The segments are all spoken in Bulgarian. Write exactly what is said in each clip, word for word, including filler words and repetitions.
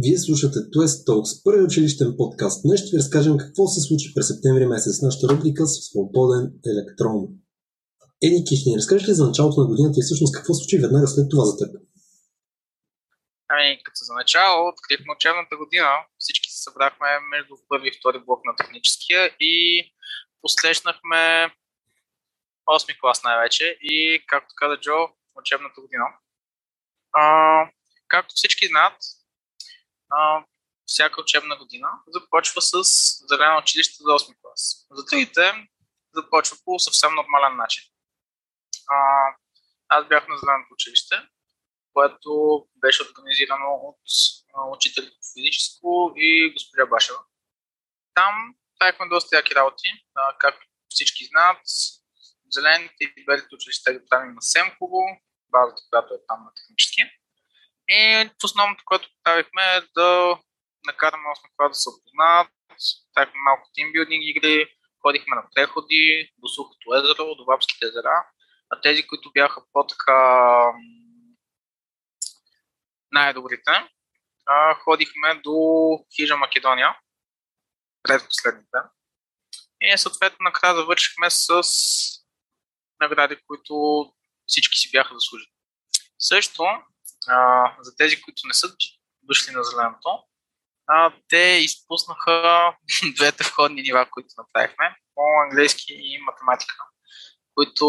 Вие слушате Twist Talks, първи училищен подкаст. Днес ще ви разкажем какво се случи през септември месец с нашата рубрика Свободен електрон. Еди Кишни, разкажеш ли за началото на годината и всъщност какво случи веднага след това за теб? Ами, като за начало, открихме учебната година. Всички се събрахме между първи и втори блок на техническия и посрещнахме осми клас най-вече и, както каза Джо, учебната година. А, както всички знаят, а, всяка учебна година започва с зелено училище за осми клас. За другите започва по съвсем нормален начин. А, аз бях на зеленото училище, което беше организирано от учителя по физическо и госпожа Башева. Там правихме доста яки работи, а, както всички знаят. Зелените и белите училища ги правим на СЕМ-клубо, базата, която е там на технически. И основното, което правихме е да накараме осми клас да се опознат, правихме малко тимбилдинг игри, ходихме на преходи до Сухото езеро, до Бабските езера, а тези, които бяха по-така най-добрите, ходихме до хижа Македония, пред последните. И съответно накрая завършихме с награди, които всички си бяха заслужили. Също, а, за тези, които не са дошли на зеленото, а, те изпуснаха двете входни нива, които направихме, по английски и математика, които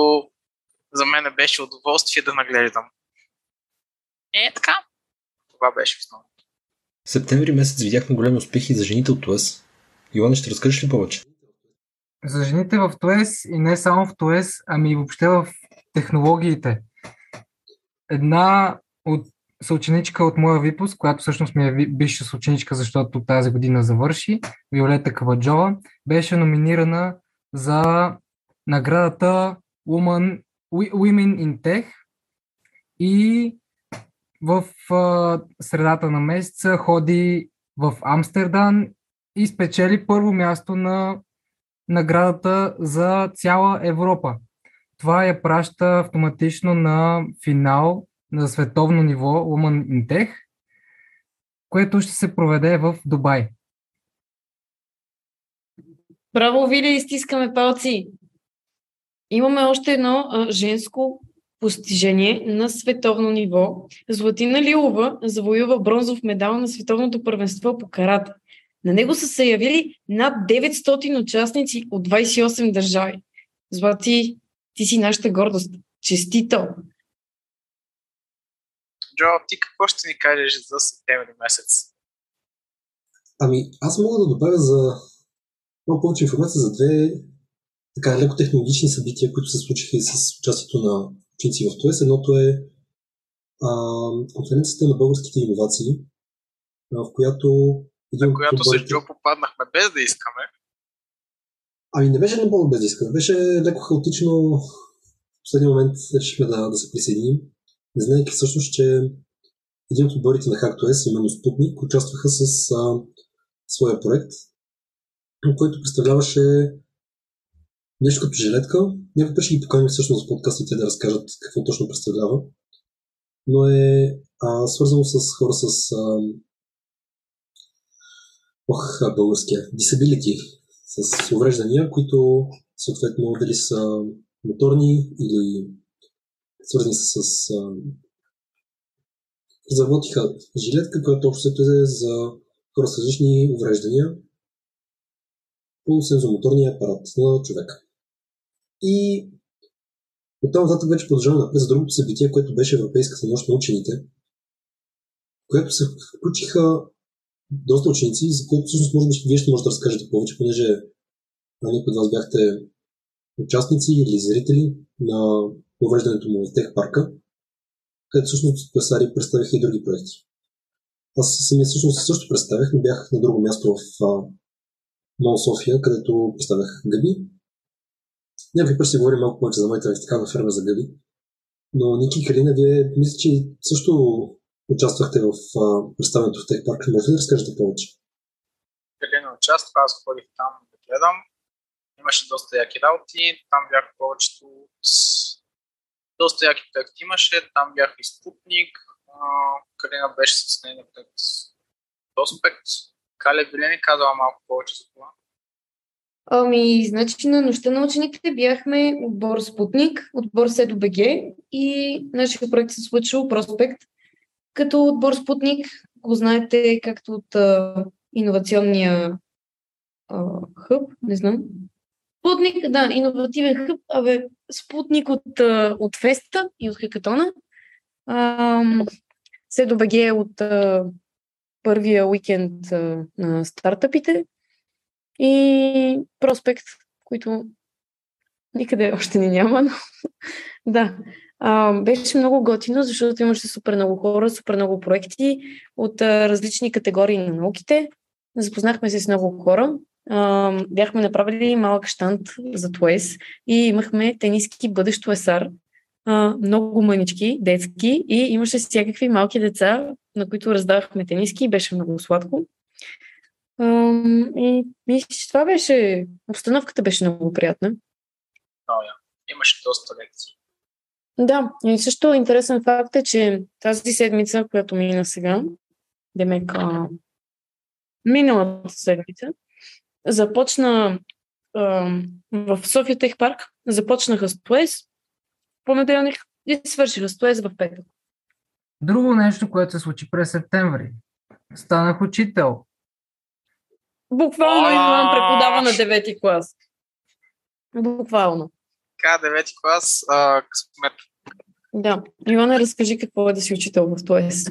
за мен беше удоволствие да наглеждам. И така, това беше основно. В септември месец видяхме големи успехи за жените от ТОЕС. Иоанна, ще разкажеш ли повече? За жените в ТОЕС и не само в ТОЕС, ами и въобще в технологиите. Една от съученичка от моя випуск, която всъщност ми е бивша съученичка, защото тази година завърши, Виолета Каваджова, беше номинирана за наградата Woman, Women in Tech и в средата на месеца ходи в Амстердам и спечели първо място на наградата за цяла Европа. Това я праща автоматично на финал на световно ниво Woman in Tech, което ще се проведе в Дубай. Браво, Вили, изтискаме палци! Имаме още едно а, женско постижение на световно ниво. Златина Лилова завоюва бронзов медал на световното първенство по карате. На него са се явили над деветстотин участници от двадесет и осем държави. Злати, ти си нашата гордост. Честито! Джо, ти какво ще ни кажеш за септември месец? Ами, аз мога да добавя за много повече информация за две така леко технологични събития, които се случиха и с участието на ученици в ТОЕС. Едното е а, конференцията на българските иновации, в която на която с Джо попаднахме без да искаме. Ами не беше непълно без да искаме. Беше леко хаотично. В последния момент решихме да, да се присъединим. Не знаеки всъщност, че един от отборите на Хактос, именно Спутник, участваха с а, своя проект, който представляваше нещо като жилетка. Някой път ще ги поканим всъщност в подкастите да разкажат какво точно представлява. Но е а, свързано с хора с... А, Ох, българския, disability, с увреждания, които съответно дали са моторни или свързани са с... Заводиха жилетка, която общото е за хора с различни увреждания по сензомоторния апарат на човека. И оттам нататък вече продължаваме напред за другото събитие, което беше Европейската нощ на учените, което се включиха доста ученици, за които всъщност може би вие ще можете да разкажете повече, понеже някои от вас бяхте участници или зрители на провеждането му в Техпарка, където всъщност песари представиха и други проекти. Аз самия всъщност също представях, но бях на друго място в Нова София, където представях гъби. Някакви път ще говорим малко повече за моята вертикална ферма за гъби, но Ники, Калина, вие мисля, че също участвахте в представянето в Техпарк. Може ли да разкажете повече? Калина участва, аз ходих там да гледам. Имаше доста яки работи, там бяха повечето от... Доста яки проекти имаше, там бяха и Спутник. Калина беше с нейния проект Проспект. Кале би ли ни казала малко повече за това? Ами, значи на нощта на учениките бяхме отбор Спутник, отбор СЕДОБГ и нашия проект се случил Проспект. Като отбор Спутник го знаете както от а, иновационния а, хъб, не знам. Спутник, да, иновативен хъб, абе, Спутник от, от феста и от хакатона. СЕДОБГ е от а, първия уикенд а, на стартъпите и Проспект, които никъде още не няма, но да. А, беше много готино, защото имаше супер много хора, супер много проекти от а, различни категории на науките. Запознахме се с много хора. А, бяхме направили малък щанд за ТОЕС и имахме тениски бъдещ ТОЕСар. А, много мънички, детски, и имаше всякакви малки деца, на които раздавахме тениски и беше много сладко. А, и мисля, че това беше... Обстановката беше много приятна. Да, имаше доста лекции. Да, и също интересен факт е, че тази седмица, която мина сега, демек а, миналата седмица, започна а, в София Техпарк, започнаха с ТОЕС в понеделник и свършиха с ТОЕС в петък. Друго нещо, което се случи през септември. Станах учител. Буквално Иван преподава на девети клас. Буквално. Така, девети клас, а, късмет. Да. Ивана, разкажи какво е да си учител в ТОЕС.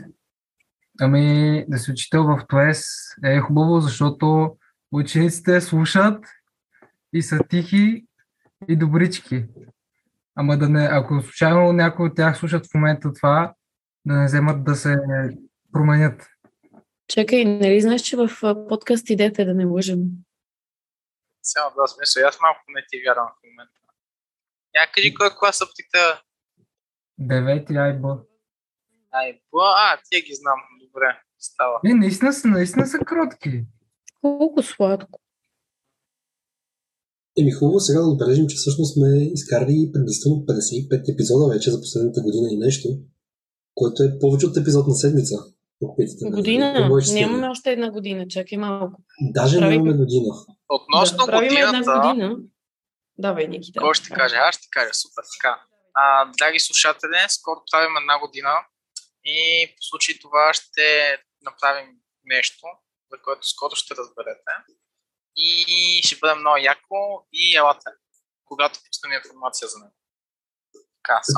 Ами, да си учител в ТОЕС е хубаво, защото учениците слушат и са тихи и добрички. Ама да не, ако случайно някои от тях слушат в момента това, да не вземат да се променят. Чакай, нали знаеш, че в подкаст идете да не лъжим? Само да смисъл, аз малко не ти вярвам в момента. Някъде кой клас аптекта? Девети, Айбо. Айбо, а, тия ги знам, добре, става. Не, наистина са, наистина са кротки. Колко сладко. Еми хубаво, сега да отбележим, че всъщност сме изкарали приблизително петдесет и пет епизода вече за последната година и нещо, което е повече от епизод на седмица. Година? Нямаме още една година, чакай малко. Даже Прави... нямаме година. Относно да, правим годината... една година. Давай, Никита. Кой ще кажа? Аз ще кажа. Супер. Така. А, драги слушатели, скоро правим една година и по случай това ще направим нещо, за което скоро ще разберете. И ще бъде много яко и елате, когато пуснем информация за него.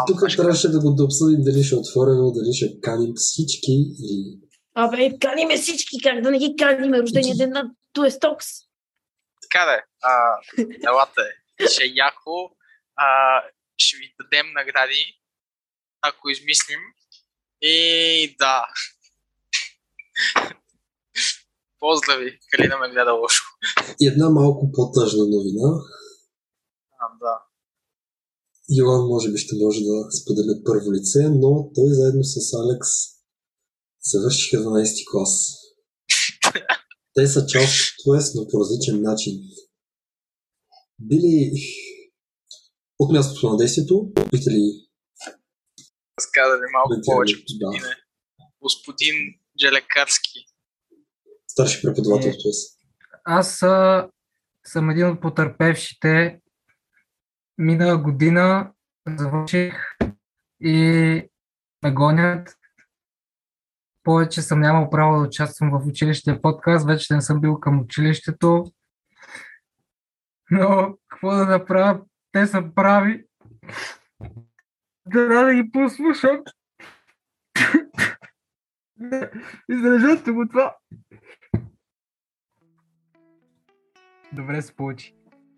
Тук трябваше да го обсъдим дали ще отворено, дали ще каним всички и... Абе, каниме всички, как да не ги каниме, рождения ден на Twist Talks. Така да е. Елате. Ще е яко. А, ще ви дадем награди, ако измислим. И да. Поздрави, Калина ме гледа лошо. И една малко по-тъжна новина. А, да. Йоан може би ще може да споделя първо лице, но той заедно с Алекс завършиха дванайсети клас. Те са част от ТОЕС, но по различен начин. Били от мястото на действието, питали... Разказали малко повече, господине. Да. Господин Джалекацки. Старши преподавател в ТОЕС. Аз а, съм един от потърпевшите. Минала година завърших и ме гонят. Повече съм нямал право да участвам в училищния подкаст, вече не съм бил към училището. Но какво да направя? Те са прави. Да да ги послушам. Изрежете го това. Добре се получи.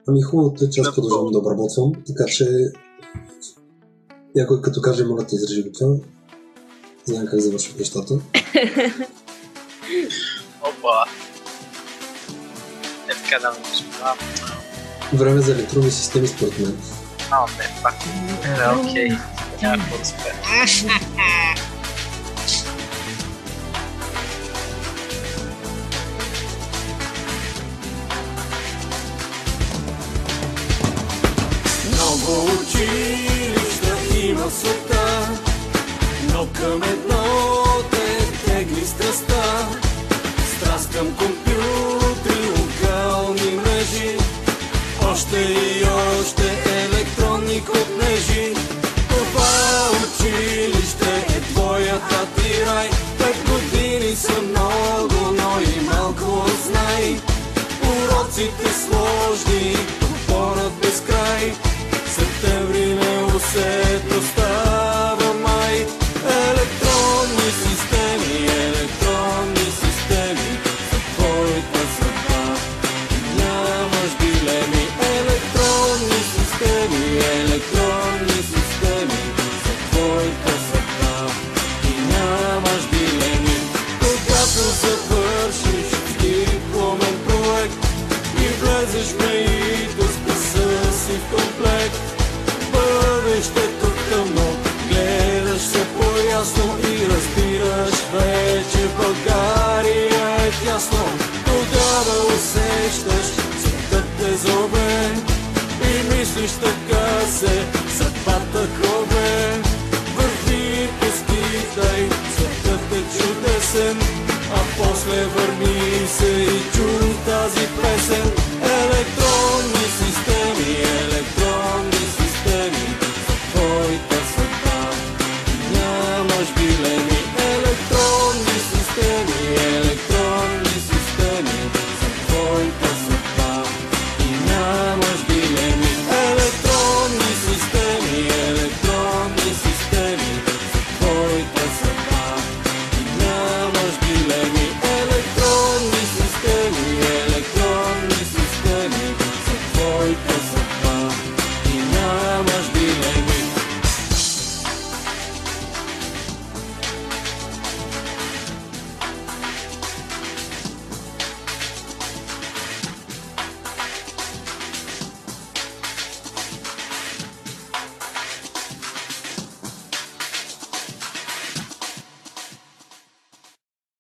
Ами хубавото е, че аз продължавам да обработвам, така че някой като каже, моля да изрежи го това, знам как завършват нещата. Опа! Е така да ме възмождавам. Време за електронни системи според мен. А, не, пак. Да, окей. Няма какво да спе. Училища има в света, но към едно те тегли страстта. към компютри, локални мрежи, още и още електронни копнежи. Това училище е твоята ти рай. Пет години са много, но и малко знай. Уроците сложни, отборът без край. Септември не усетно става май. Електронни системи, електронни системи, за твоята съдба нямаш дилеми. Електронни системи, електронни системи, за твоята съдба и нямаш дилеми. Когато завършиш дипломен проект и влезеш в МЕИТО с къса си в комплект, бъдещето тъмно гледаш се по-ясно и разбираш вече България е тясно. Тогава усещаш светът те зове и мислиш така се съдбата хове. Върви по скитай, светът е чудесен, а после върни се и чуй тази песен.